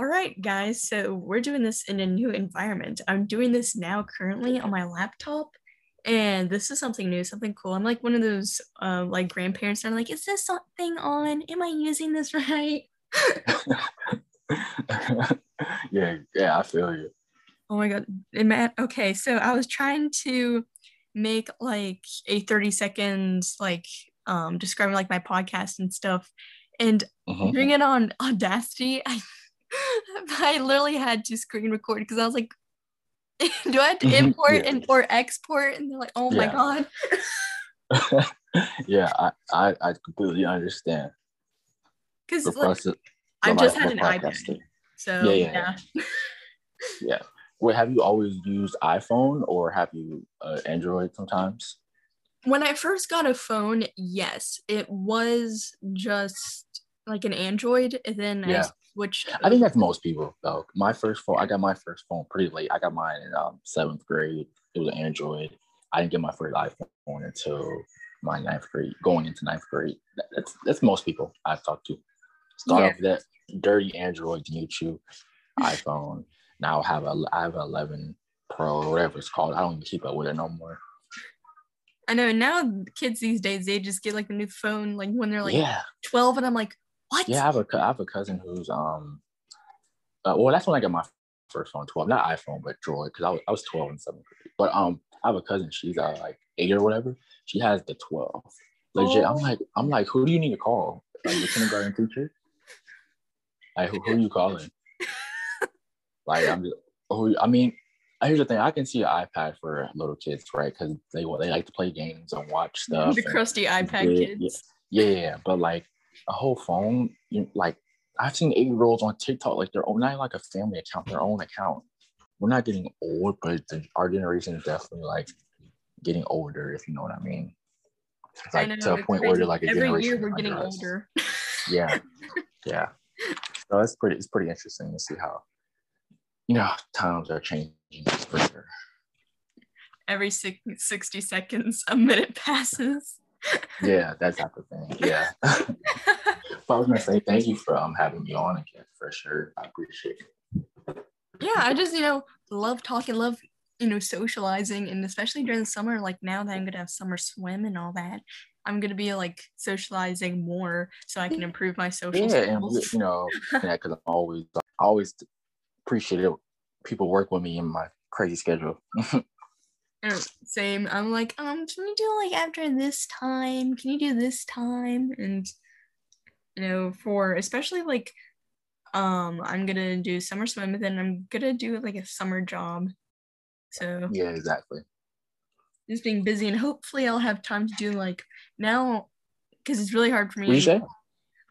All right, guys, so we're doing this in a new environment. I'm doing this now currently on my laptop, and this is something new, something cool. I'm like one of those like grandparents that are like, is this something on? Am I using this right? yeah, I feel you. Oh my God. And Matt, okay, so I was trying to make like a 30-second like describing like my podcast and stuff, and doing it on Audacity, I literally had to screen record because I was like, do I have to import or export? And they're like, oh my God. Yeah, I completely understand. Because like, I just had an iPad. So yeah. Yeah. Wait, have you always used iPhone or have you Android sometimes? When I first got a phone, yes, it was just like an Android. And then I think that's most people though. My first phone, I got my first phone pretty late. I got mine in 7th grade. It was an Android. I didn't get my first iPhone until my 9th grade. That's most people I've talked to. Start off with that dirty Android, YouTube, iPhone. Now I have an 11 Pro, whatever it's called. I don't even keep up with it no more. I know now kids these days, they just get like a new phone like when they're like 12, and I'm like, what? Yeah, I have a cousin who's well, that's when I got my first phone, 12, not iPhone, but Droid, because I was 12 in 7th grade. But I have a cousin, she's like 8 or whatever. She has the 12. Legit, oh. I'm like, who do you need to call? Like your kindergarten teacher? Like who are you calling? Like here's the thing, I can see an iPad for little kids, right? Because they like to play games and watch stuff. The crusty iPad kids. Yeah, but like a whole phone, like I've seen 8-year-olds on TikTok, like their own, not like a family account, their own account. We're not getting old, but our generation is definitely like getting older, if you know what I mean. It's like to a point where they're like a generation. Every year we're getting older. Yeah. So it's pretty interesting to see how, you know, times are changing for sure. Every 60 seconds, a minute passes. Yeah, that type of thing. Yeah. But I was gonna say thank you for having me on again for sure. I appreciate it. Yeah, I just, you know, love talking, love, you know, socializing, and especially during the summer, like now that I'm gonna have summer swim and all that, I'm gonna be like socializing more so I can improve my social skills. And you know, because I always appreciate it. People work with me in my crazy schedule. Same. I'm like, can you do like after this time? Can you do this time? And you know, for especially like, I'm gonna do summer swim, and then I'm gonna do like a summer job. So yeah, exactly. Just being busy, and hopefully I'll have time to do like now, because it's really hard for me. What did you say?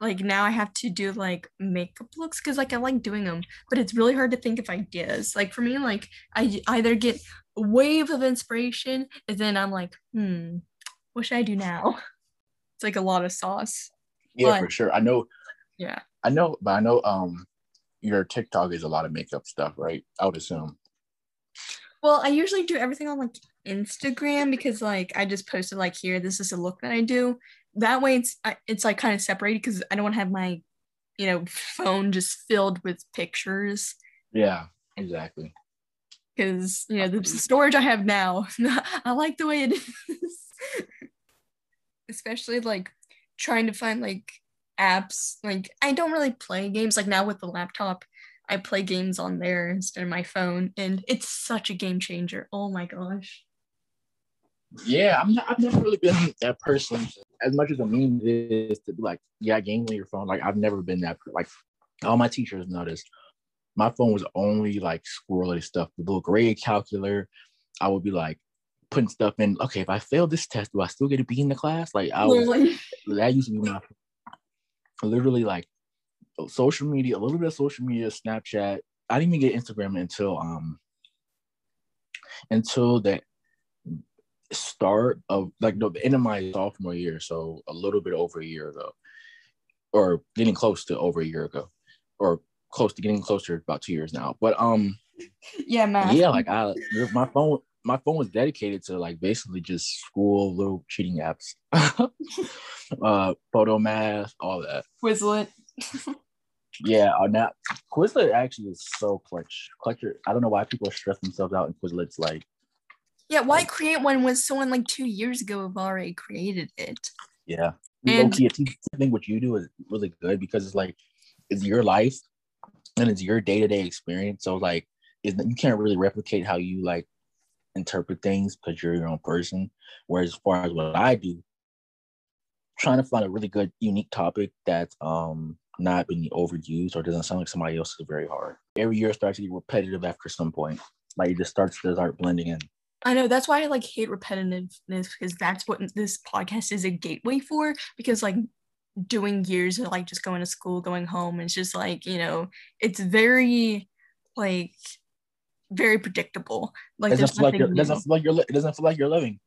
Like now I have to do like makeup looks because like I like doing them, but it's really hard to think of ideas. Like for me, like I either get a wave of inspiration and then I'm like, what should I do now? It's like a lot of sauce. Yeah, but, for sure. I know. Yeah. I know your TikTok is a lot of makeup stuff, right? I would assume. Well, I usually do everything on like Instagram because like I just posted like, here, this is a look that I do. That way it's like kind of separated because I don't want to have my, you know, phone just filled with pictures. Yeah, exactly. Because, you know, the storage I have now, I like the way it is. Especially like trying to find like apps. Like I don't really play games. Like now with the laptop, I play games on there instead of my phone. And it's such a game changer. Oh my gosh. Yeah, I've never really been that person. As much as I mean this to be like, yeah, game on your phone. Like I've never been that. Like all my teachers noticed, my phone was only like squirrely stuff. The little grade calculator, I would be like putting stuff in. Okay, if I fail this test, do I still get a B in the class? Like that used to be my literally like social media. A little bit of social media, Snapchat. I didn't even get Instagram until that start of like the end of my sophomore year, so a little bit over a year ago, or getting close to over a year ago, or close to getting closer, about 2 years now. But my phone was dedicated to like basically just school, little cheating apps, photo math, all that Quizlet. Yeah, now Quizlet actually is so clutch. I don't know why people stress themselves out in Quizlets. Like, yeah, why create one when someone like 2 years ago have already created it? Yeah, and I think what you do is really good because it's like it's your life and it's your day-to-day experience. So like, you can't really replicate how you like interpret things because you're your own person. Whereas as far as what I do, trying to find a really good, unique topic that's not being overused or doesn't sound like somebody else is very hard. Every year starts to get repetitive after some point. Like, it just starts to start blending in. I know, that's why I like hate repetitiveness, because that's what this podcast is a gateway for, because like doing years of like just going to school, going home, it's just like, you know, it's very predictable. Like, it doesn't feel like you're living.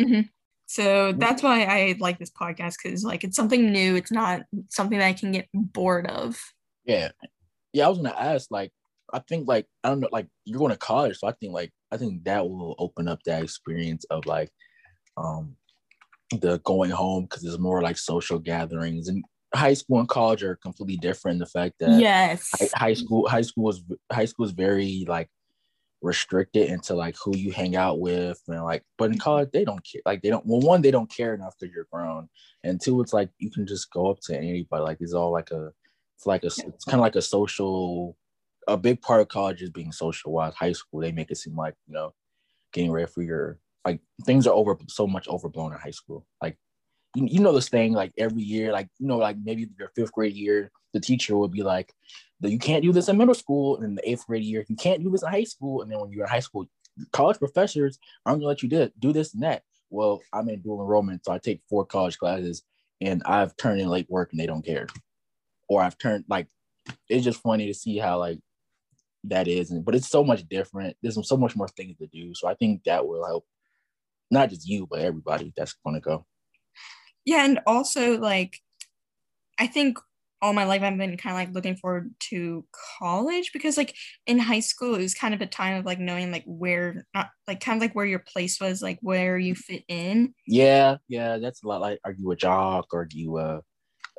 Mm-hmm. So that's why I like this podcast, because like it's something new. It's not something that I can get bored of. Yeah. I was gonna ask, like, I think like, I don't know, like you're going to college, so I think that will open up that experience of like the going home, because there's more like social gatherings, and high school and college are completely different. The fact that high school is very like restricted into like who you hang out with, and like, but in college they don't care. Like, they don't, well, one, they don't care enough because you're grown, and two, it's like you can just go up to anybody. Like, it's all like it's kind of like a big part of college is being socialized. High school, they make it seem like, you know, getting ready for your, like, things are so much overblown in high school. Like, you know this thing, like every year, like, you know, like maybe your fifth grade year, the teacher would be like, you can't do this in middle school, and in the eighth grade year, you can't do this in high school. And then when you're in high school, college professors aren't gonna let you do this and that. Well, I'm in dual enrollment, so I take 4 college classes, and I've turned in late work, and they don't care. Or I've turned, like, it's just funny to see how like that is, but it's so much different. There's so much more things to do. So I think that will help, not just you, but everybody that's gonna go. Yeah, and also, like, I think all my life I've been kind of, like, looking forward to college, because, like, in high school, it was kind of a time of, like, knowing, like, where, not, like, kind of, like, where your place was, like, where you fit in. Yeah, that's a lot. Like, are you a jock? Or are you a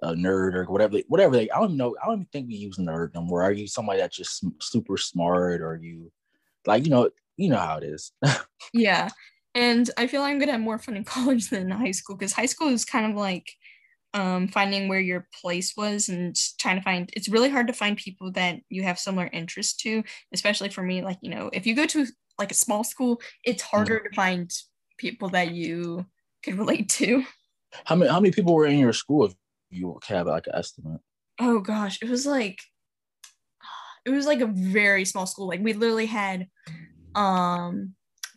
nerd? Or whatever. Like, I don't know. I don't even think we use nerd no more. Are you somebody that's just super smart? Or are you, like, you know how it is. Yeah. And I feel like I'm going to have more fun in college than in high school, because high school is kind of like finding where your place was, and it's really hard to find people that you have similar interests to, especially for me. Like, you know, if you go to like a small school, it's harder to find people that you could relate to. How many people were in your school, if you have like an estimate? Oh gosh, it was like a very small school. Like, we literally had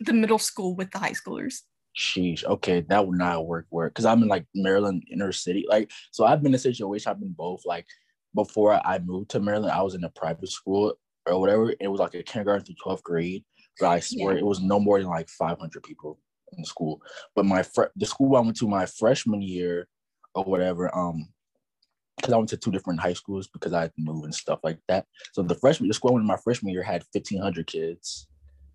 the middle school with the high schoolers. Sheesh. Okay, that would not work, because I'm in like Maryland inner city. Like, so I've been in a situation. I've been both. Like, before I moved to Maryland, I was in a private school or whatever. It was like a kindergarten through 12th grade, but I swear it was no more than like 500 people in the school. But the school I went to my freshman year or whatever, because I went to 2 different high schools because I moved and stuff like that. So the school I went to my freshman year had 1,500 kids,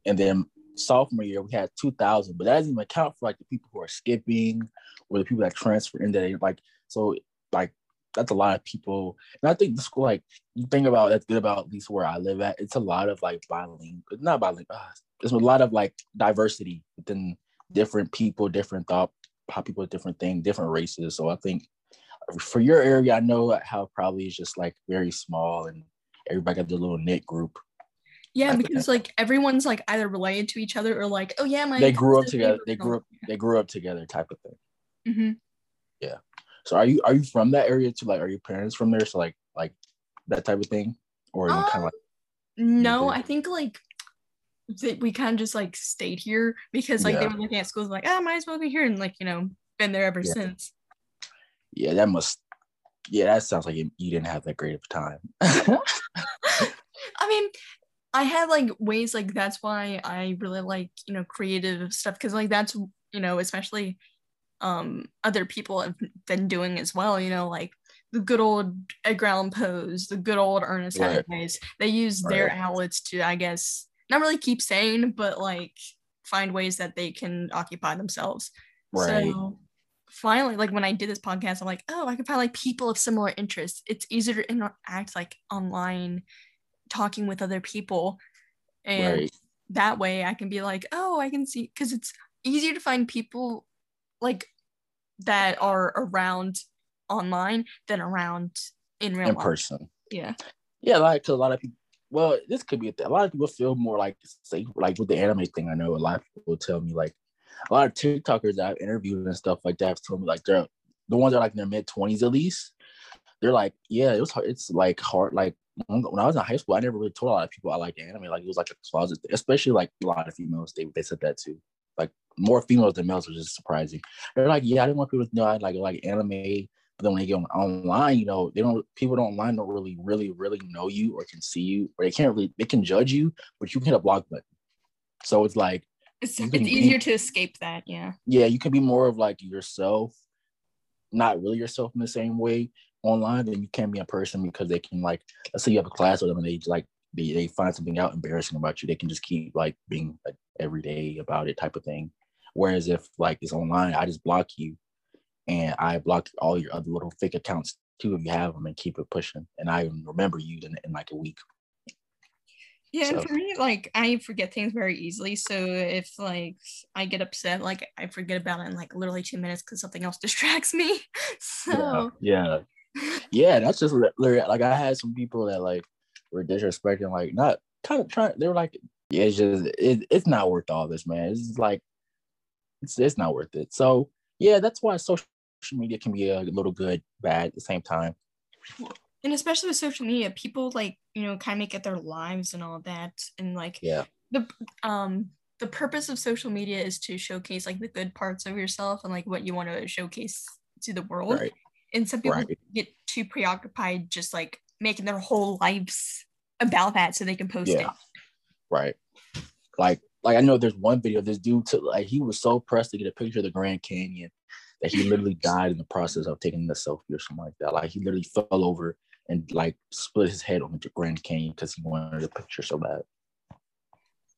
and then sophomore year we had 2,000, but that doesn't even account for like the people who are skipping or the people that transfer in there. Like, so like that's a lot of people. And I think the school, like, you think about, that's good about at least where I live at, it's a lot of like there's a lot of like diversity within different people, different thought, how people, different things, different races. So I think for your area, I know how probably it's just like very small and everybody got their little knit group. Yeah, because like everyone's like either related to each other or like, oh yeah, my They grew up together, type of thing. Mm-hmm. Yeah. So are you from that area too? Like, are your parents from there? So like that type of thing, or kind of like? No, I think like we kind of just like stayed here because like they were looking at schools like, oh, might as well be here, and like, you know, been there ever since. Yeah, that sounds like you didn't have that great of a time. I mean, I had like ways, like that's why I really like, you know, creative stuff, because like that's, you know, especially other people have been doing as well, you know, like the good old Edgar Allan Poe's, the good old Ernest Hemingway's. They use their outlets to, I guess, not really keep sane, but like find ways that they can occupy themselves. Right. So finally, like when I did this podcast, I'm like, oh, I could find like people of similar interests. It's easier to interact like online, talking with other people, and right. that way I can be like, oh, I can see, because it's easier to find people like that are around online than around in real life. Person. Yeah. Yeah, like because a lot of people. Well, this could be a lot of people feel more like safe, like with the anime thing. I know a lot of people tell me like a lot of TikTokers that I've interviewed and stuff like that have told me like they're the ones that are like in their mid-20s at least. They're like, yeah, it was hard. It's like hard. Like when I was in high school, I never really told a lot of people I liked anime. Like it was like a closet, especially like a lot of females. They said that too. Like more females than males, which is surprising. They're like, yeah, I didn't want people to know I like anime. But then when they get online, you know, people don't really know you or can see you, or they can judge you, but you can hit a block button. So it's like it's easier to escape that, yeah. Yeah, you can be more of like yourself, not really yourself in the same way online than you can be in person, because they can like, let's say you have a class with them and they find something out embarrassing about you, they can just keep like being like everyday about it type of thing. Whereas if like it's online, I just block you. And I blocked all your other little fake accounts too if you have them, and keep it pushing. And I remember you in like a week. Yeah, so. And for me, like I forget things very easily. So if like I get upset, like I forget about it in like literally 2 minutes because something else distracts me. So yeah. That's just literally, like I had some people that like were disrespecting, like not kind of trying. They were like, yeah, it's just it's not worth all this, man. It's like it's not worth it. So yeah, that's why social media can be a little good, bad at the same time. And especially with social media, people like, you know, kind of make it their lives and all that. And like the purpose of social media is to showcase like the good parts of yourself and like what you want to showcase to the world. Right. And some people get too preoccupied just like making their whole lives about that so they can post it. Right. Like I know there's one video of this dude he was so pressed to get a picture of the Grand Canyon that he literally died in the process of taking the selfie or something like that. Like he literally fell over and like split his head on the Grand Canyon because he wanted a picture so bad.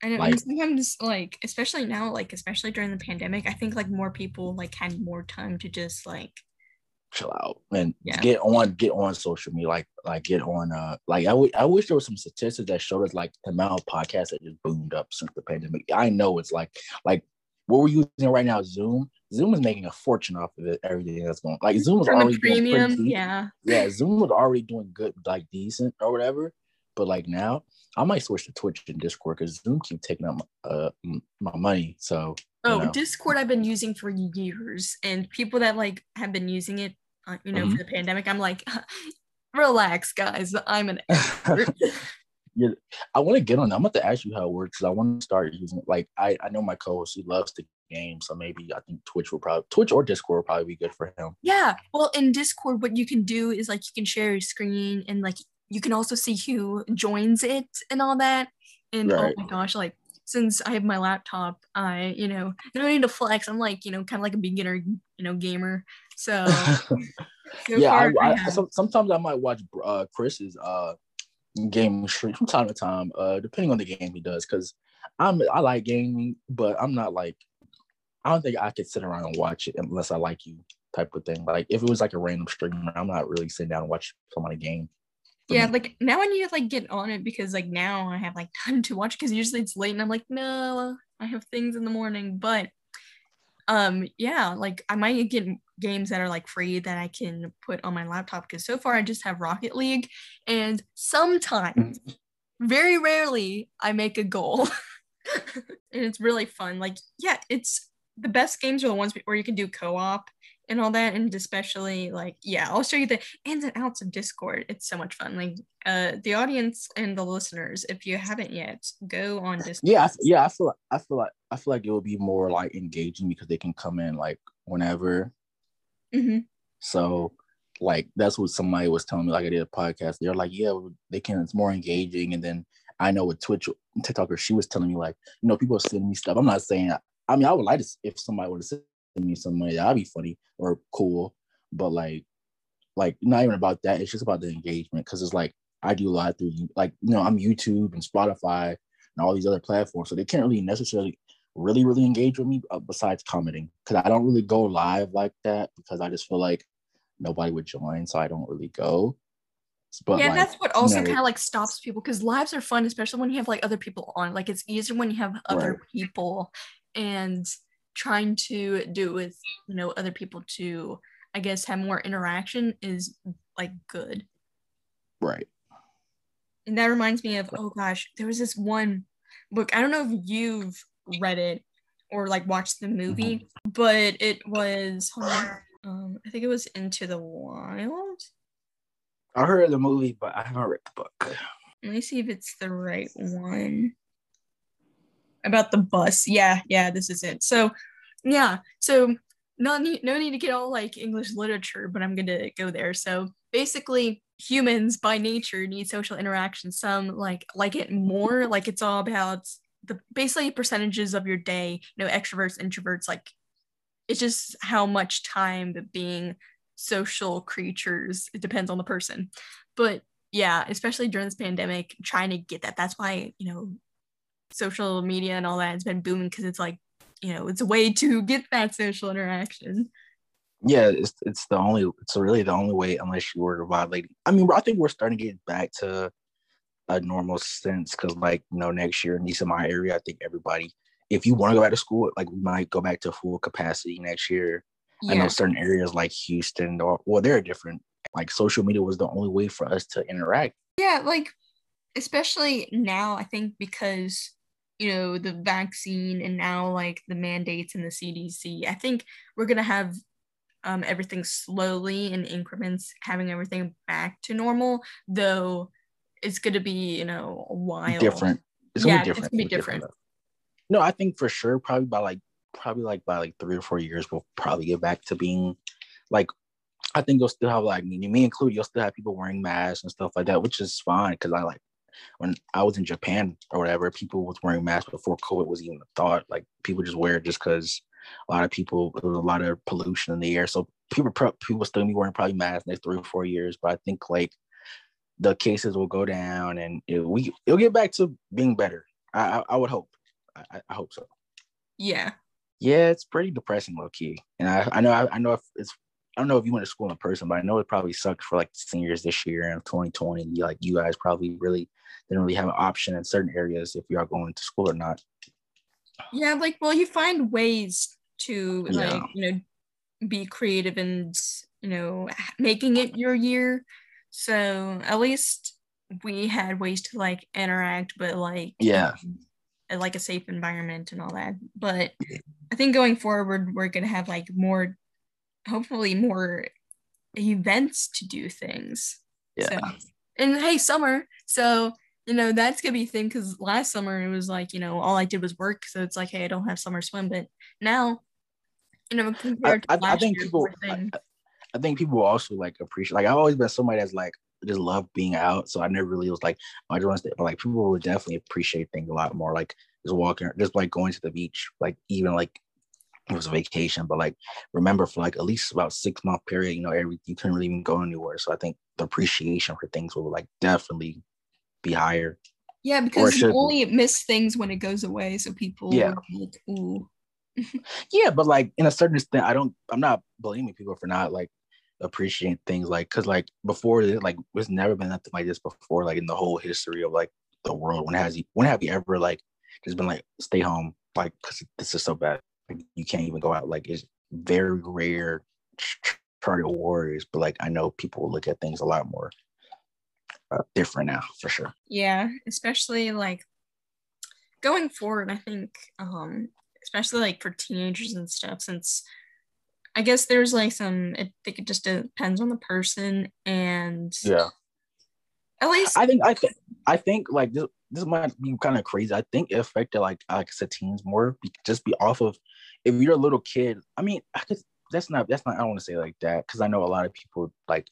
And like, sometimes like, especially now, like especially during the pandemic, I think like more people like had more time to just like chill out and get on social media, like get on like I wish there was some statistics that showed us like the amount of podcasts that just boomed up since the pandemic. I know it's like what we're using right now, Zoom is making a fortune off of it, everything that's going like Zoom was already premium doing Zoom was already doing good, like decent or whatever, but like now I might switch to Twitch and Discord because Zoom keep taking up my money. So Discord I've been using for years, and people that like have been using it, for the pandemic, I'm like, relax, guys. I'm an expert. Yeah, I want to get on that. I'm about to ask you how it works because I want to start using it. Like, I know my co-host, he loves the game, so maybe I think Twitch or Discord will probably be good for him. Yeah, well, in Discord, what you can do is like you can share your screen, and like you can also see who joins it and all that. And oh my gosh, like. Since I have my laptop, I don't need to flex. I'm like, kind of like a beginner, gamer. So sometimes I might watch Chris's gaming stream from time to time, depending on the game he does. Because I like gaming, but I'm not like, I don't think I could sit around and watch it unless I like you type of thing. Like if it was like a random streamer, I'm not really sitting down and watching somebody game. Yeah, like now I need to like get on it because like now I have like time to watch because usually it's late and I'm like, no, I have things in the morning. But like I might get games that are like free that I can put on my laptop because so far I just have Rocket League, and sometimes, very rarely, I make a goal. And it's really fun. Like, yeah, it's the best games are the ones where you can do co-op. And all that, and especially like, yeah, I'll show you the ins and outs of Discord. It's so much fun. Like, the audience and the listeners, if you haven't yet, go on Discord. Yeah, I feel like it would be more like engaging because they can come in like whenever. Mm-hmm. So, like, that's what somebody was telling me. Like, I did a podcast. They're like, yeah, they can. It's more engaging. And then I know with Twitch TikToker, she was telling me like, people are sending me stuff. I'm not saying. I mean, I would like to if somebody would send me some money, that'd be funny or cool, but like not even about that. It's just about the engagement because it's like I do a lot through I'm YouTube and Spotify and all these other platforms, so they can't really necessarily really engage with me besides commenting, because I don't really go live like that because I just feel like nobody would join, so I don't really go. But yeah, like, that's what also kind of like stops people, because lives are fun, especially when you have like other people on. Like it's easier when you have other people, and trying to do with, you know, other people to, I guess, have more interaction is like good. Right. And that reminds me of, oh gosh, there was this one book. I don't know if you've read it or like watched the movie, but it was, I think it was Into the Wild. I heard of the movie, but I haven't read the book. Let me see if it's the right one. About the bus. Yeah, this is it. So, yeah. So, no need to get all like English literature, but I'm going to go there. So, basically, humans by nature need social interaction. Some like it more, like it's all about the basically percentages of your day, you know, extroverts, introverts, like it's just how much time being social creatures, it depends on the person. But yeah, especially during this pandemic, trying to get that's why, you know, social media and all that has been booming, because it's like, you know, it's a way to get that social interaction. Yeah, it's really the only way, unless you were a wild lady. I mean, I think we're starting to get back to a normal sense, because like, you know, next year, at least in my area, I think everybody, if you want to go back to school, like we might go back to full capacity next year. Yeah. I know certain areas like Houston, well, they're different. Like social media was the only way for us to interact. Yeah, like especially now, I think because, you know, the vaccine and now like the mandates and the CDC, I think we're going to have everything slowly in increments, having everything back to normal, though it's going to be, you know, a while. Different. It's going to be different. No, I think for sure, probably by 3 or 4 years, we'll probably get back to being, like, I think you'll still have, like, me included, you'll still have people wearing masks and stuff like that, which is fine, because I, like, when I was in Japan or whatever, people was wearing masks before COVID was even a thought. Like, people just wear it just because a lot of people, there was a lot of pollution in the air, so people still be wearing probably masks next 3 or 4 years. But I think like the cases will go down, and it'll get back to being better. I would hope. I hope so. Yeah, it's pretty depressing, low key. And I don't know if you went to school in person, but I know it probably sucked for like seniors this year in 2020. Like you guys probably really didn't really have an option in certain areas if you are going to school or not. Yeah, like, well, you find ways to, like, you know, be creative and, you know, making it your year. So at least we had ways to, like, interact, but, like, yeah, like a safe environment and all that. But I think going forward, we're going to have, like, more, hopefully more events to do things. Yeah. So, and, hey, summer. So, you know, that's gonna be a thing, because last summer it was like, you know, all I did was work, so it's like, hey, I don't have summer swim. But now, you know, compared to last year, I think people also like appreciate, like, I've always been somebody that's like just loved being out, so I never really was like, I don't understand, but like people would definitely appreciate things a lot more, like just walking, just like going to the beach, like even like it was a vacation, but like remember for like at least about 6 month period, you know, you couldn't really even go anywhere. So I think the appreciation for things will like definitely be higher. Yeah, because you only miss things when it goes away, so people are like, ooh. Yeah, but like in a certain extent, I'm not blaming people for not like appreciating things, like, because like before, like there's never been nothing like this before, like in the whole history of like the world. When have you ever like just been like, stay home, like, because this is so bad, like, you can't even go out. Like, it's very rare charted warriors, but like I know people look at things a lot more different now, for sure. Yeah, especially like going forward, I think especially like for teenagers and stuff, since I guess there's like some, I think it just depends on the person. And yeah, at least I think like this might be kind of crazy. I think it affected like I said, teens more, just be off of, if you're a little kid, I mean, that's not I don't want to say like that, because I know a lot of people like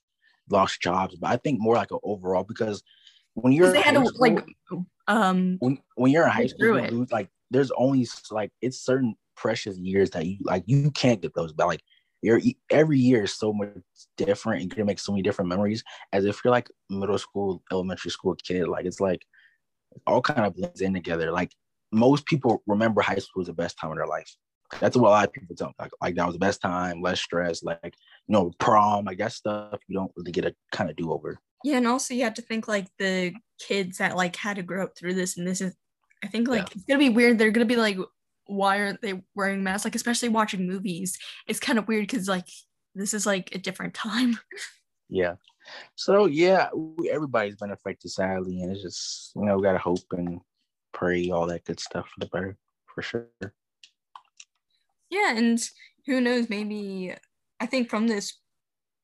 lost jobs, but I think more like an overall, because when you're in high school, when you're in high school, like there's only like, it's certain precious years that you like, you can't get those back. Like every year is so much different, and you're gonna make so many different memories. As if you're like middle school, elementary school kid, like it's like all kind of blends in together. Like most people remember high school as the best time of their life. That's what a lot of people tell me. Like that was the best time, less stress, like, you know, prom, like that stuff you don't really get a kind of do over. Yeah, and also you have to think like the kids that like had to grow up through this, and this is, I think like it's gonna be weird. They're gonna be like, why aren't they wearing masks? Like especially watching movies, it's kind of weird because like this is like a different time. Yeah. So yeah, everybody's been affected sadly, and it's just, you know, we gotta hope and pray all that good stuff for the better, for sure. Yeah, and who knows, maybe, I think from this,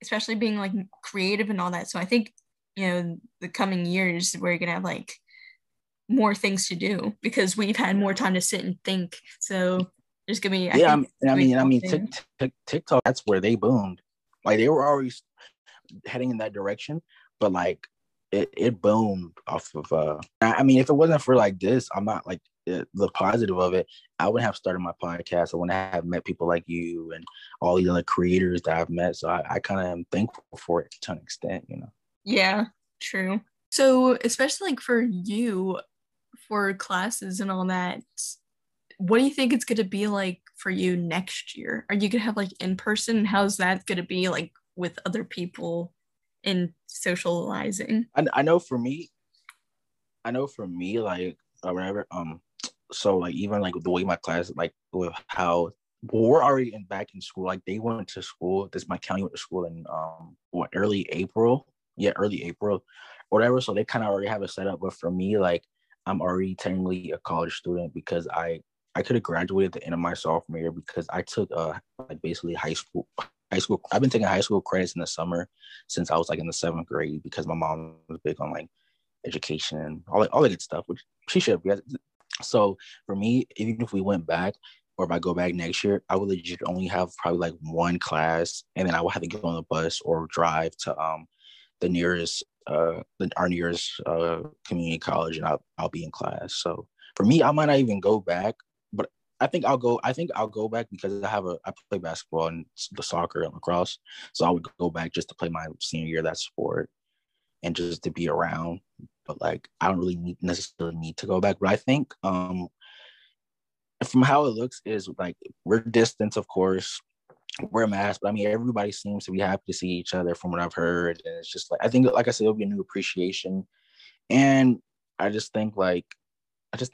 especially being like creative and all that, so I think, you know, the coming years we're gonna have like more things to do because we've had more time to sit and think. So there's gonna be I mean TikTok, that's where they boomed. Like they were always heading in that direction, but like it boomed off of I mean, if it wasn't for like this, I'm not like the positive of it, I wouldn't have started my podcast. I wouldn't have met people like you and all the other creators that I've met. So I kind of am thankful for it to an extent, you know. Yeah, true. So especially like for you, for classes and all that, what do you think it's going to be like for you next year? Are you going to have like in person? How's that going to be like with other people in socializing? I know for me, like whatever, so like even like the way my class, like with how we're already back in school, like they went to school, my county went to school in early April or whatever, so they kind of already have it set up. But for me, like I'm already technically a college student because I could have graduated at the end of my sophomore year because I took like basically high school. I've been taking high school credits in the summer since I was like in the 7th grade because my mom was big on like education, all that good stuff, which she should be. So for me, even if we went back, or if I go back next year, I would legit only have probably like one class, and then I would have to get on the bus or drive to our nearest community college, and I'll be in class. So for me, I might not even go back, but I think I'll go back because I play basketball and the soccer and lacrosse, so I would go back just to play my senior year that sport and just to be around. But like I don't really necessarily need to go back. But I think from how it looks is like we're distant, of course, we're masked, but I mean everybody seems to be happy to see each other from what I've heard, and it's just like I think, like I said, it'll be a new appreciation. And I just think a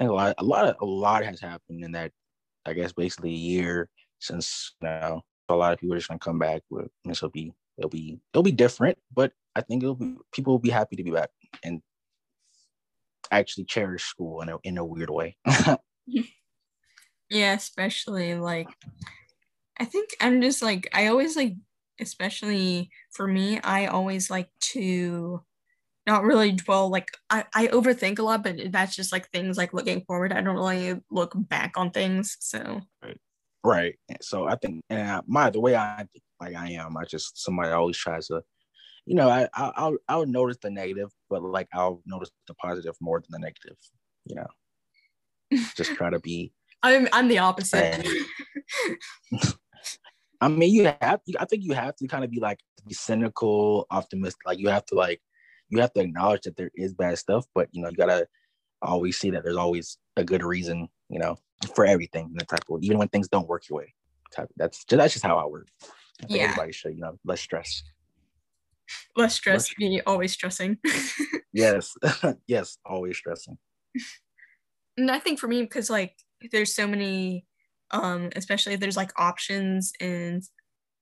lot has happened in that, I guess, basically a year since now. A lot of people are just gonna come back with, and so it'll be different, but I think people will be happy to be back and actually cherish school in a weird way. Yeah, especially like I think I'm just like I always like, especially for me, I always like to not really dwell, like I overthink a lot, but that's just like things like looking forward. I don't really look back on things, so. Right. So I think, and I just somebody always tries to, you know, I'll notice the negative, but like I'll notice the positive more than the negative, you know. Just try to be. I'm the opposite. I mean, I think you have to kind of be like be cynical, optimistic. Like you have to acknowledge that there is bad stuff, but you know you gotta always see that there's always a good reason, you know, for everything. That type of, even when things don't work your way. That's just how I work. Yeah. Everybody should, you know, less stress. Less stress, be always stressing. yes, always stressing. And I think for me, because like there's so many, especially there's like options and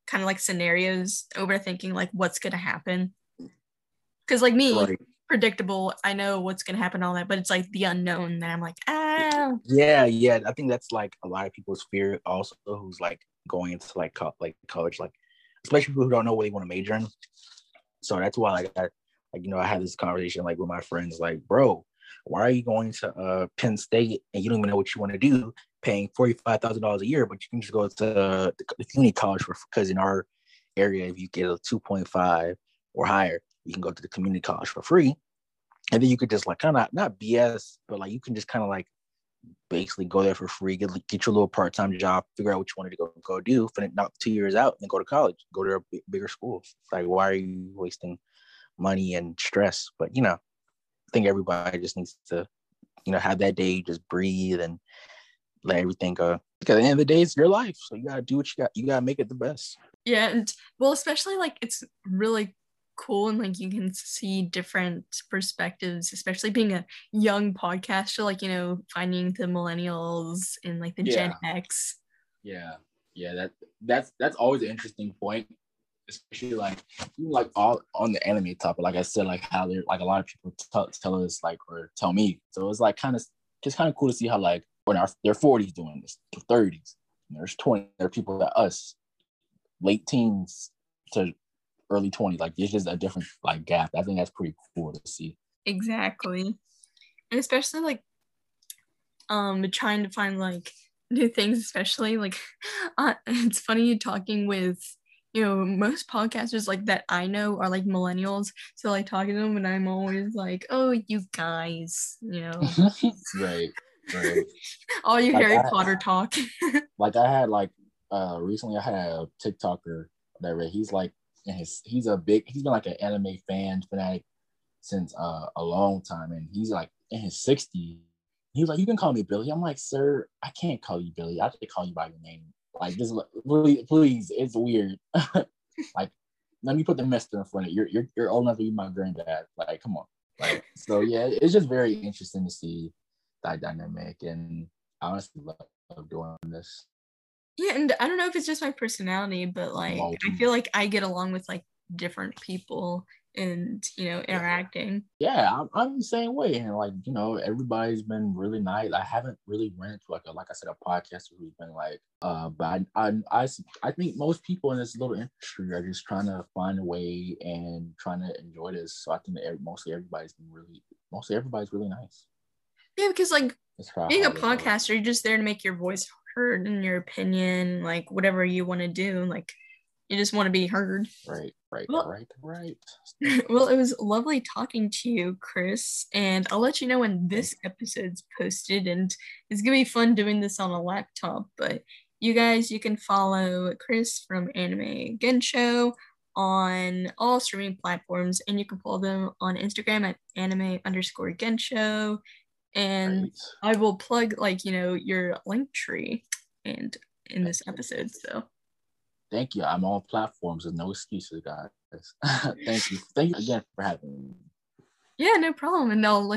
kind of like scenarios, overthinking like what's gonna happen. Because like me, right. Predictable, I know what's gonna happen, all that, but it's like the unknown that I'm like, Yeah. I think that's like a lot of people's fear also, who's like going into like college, like especially people who don't know what they want to major in. So that's why, like, I had this conversation, like, with my friends, like, bro, why are you going to Penn State and you don't even know what you want to do, paying $45,000 a year, but you can just go to the community college, because in our area, if you get a 2.5 or higher, you can go to the community college for free. And then you could just, like, kind of, not BS, but, like, you can just kind of, like, basically go there for free, get your little part-time job, figure out what you wanted to go do, for not 2 years out, and go to college, go to a bigger school. Like, why are you wasting money and stress? But, you know, I think everybody just needs to have that day, just breathe and let everything go. Because at the end of the day, it's your life. So you got to do what you got. You got to make it the best. Yeah. And well, especially like it's really cool. And like you can see different perspectives, especially being a young podcaster, like, you know, finding the millennials and like the Gen X. Yeah. That's always an interesting point. Especially like even like all on the anime topic, like I said, like how they're like a lot of people tell us like or tell me. So it's like kind of cool to see how like when they're 40s doing this, they're 30s, and there's 20, there are people like us, late teens to early 20s. Like there's just a different like gap. I think that's pretty cool to see. Exactly, and especially like trying to find like new things, especially like it's funny you talking with. You know, most podcasters like that I know are like millennials. So like talking to them and I'm always like, oh, you guys, you know. right. All you like Harry Potter talk. Like I had like recently I had a TikToker that I read. He's like he's been like an anime fanatic since a long time, and he's like in his 60s. He was like, you can call me Billy. I'm like, sir, I can't call you Billy. I have to call you by your name. Like this, please, it's weird. Like, let me put the mess in front of you. You're old enough to be my granddad. Like, come on. Like, so yeah, it's just very interesting to see that dynamic, and I honestly love doing this. Yeah, and I don't know if it's just my personality, but like, I feel like I get along with like different people, and you know, interacting. Yeah, I'm the same way, and like you know, everybody's been really nice. I haven't really run into like I said a podcaster who's been like, but I think most people in this little industry are just trying to find a way and trying to enjoy this. So I think that everybody's really nice. Yeah, because like being a podcaster, you're just there to make your voice heard and your opinion, like whatever you want to do, like. You just want to be heard. Right. Well, it was lovely talking to you, Chris. And I'll let you know when this episode's posted. And it's going to be fun doing this on a laptop. But you guys, you can follow Chris from Anime Gensho on all streaming platforms. And you can follow them on Instagram at anime_Gensho. And I will plug, like, you know, your link tree and in this episode. So. Thank you. I'm on platforms with no excuses, guys. Thank you. Thank you again for having me. Yeah, no problem. And I'll let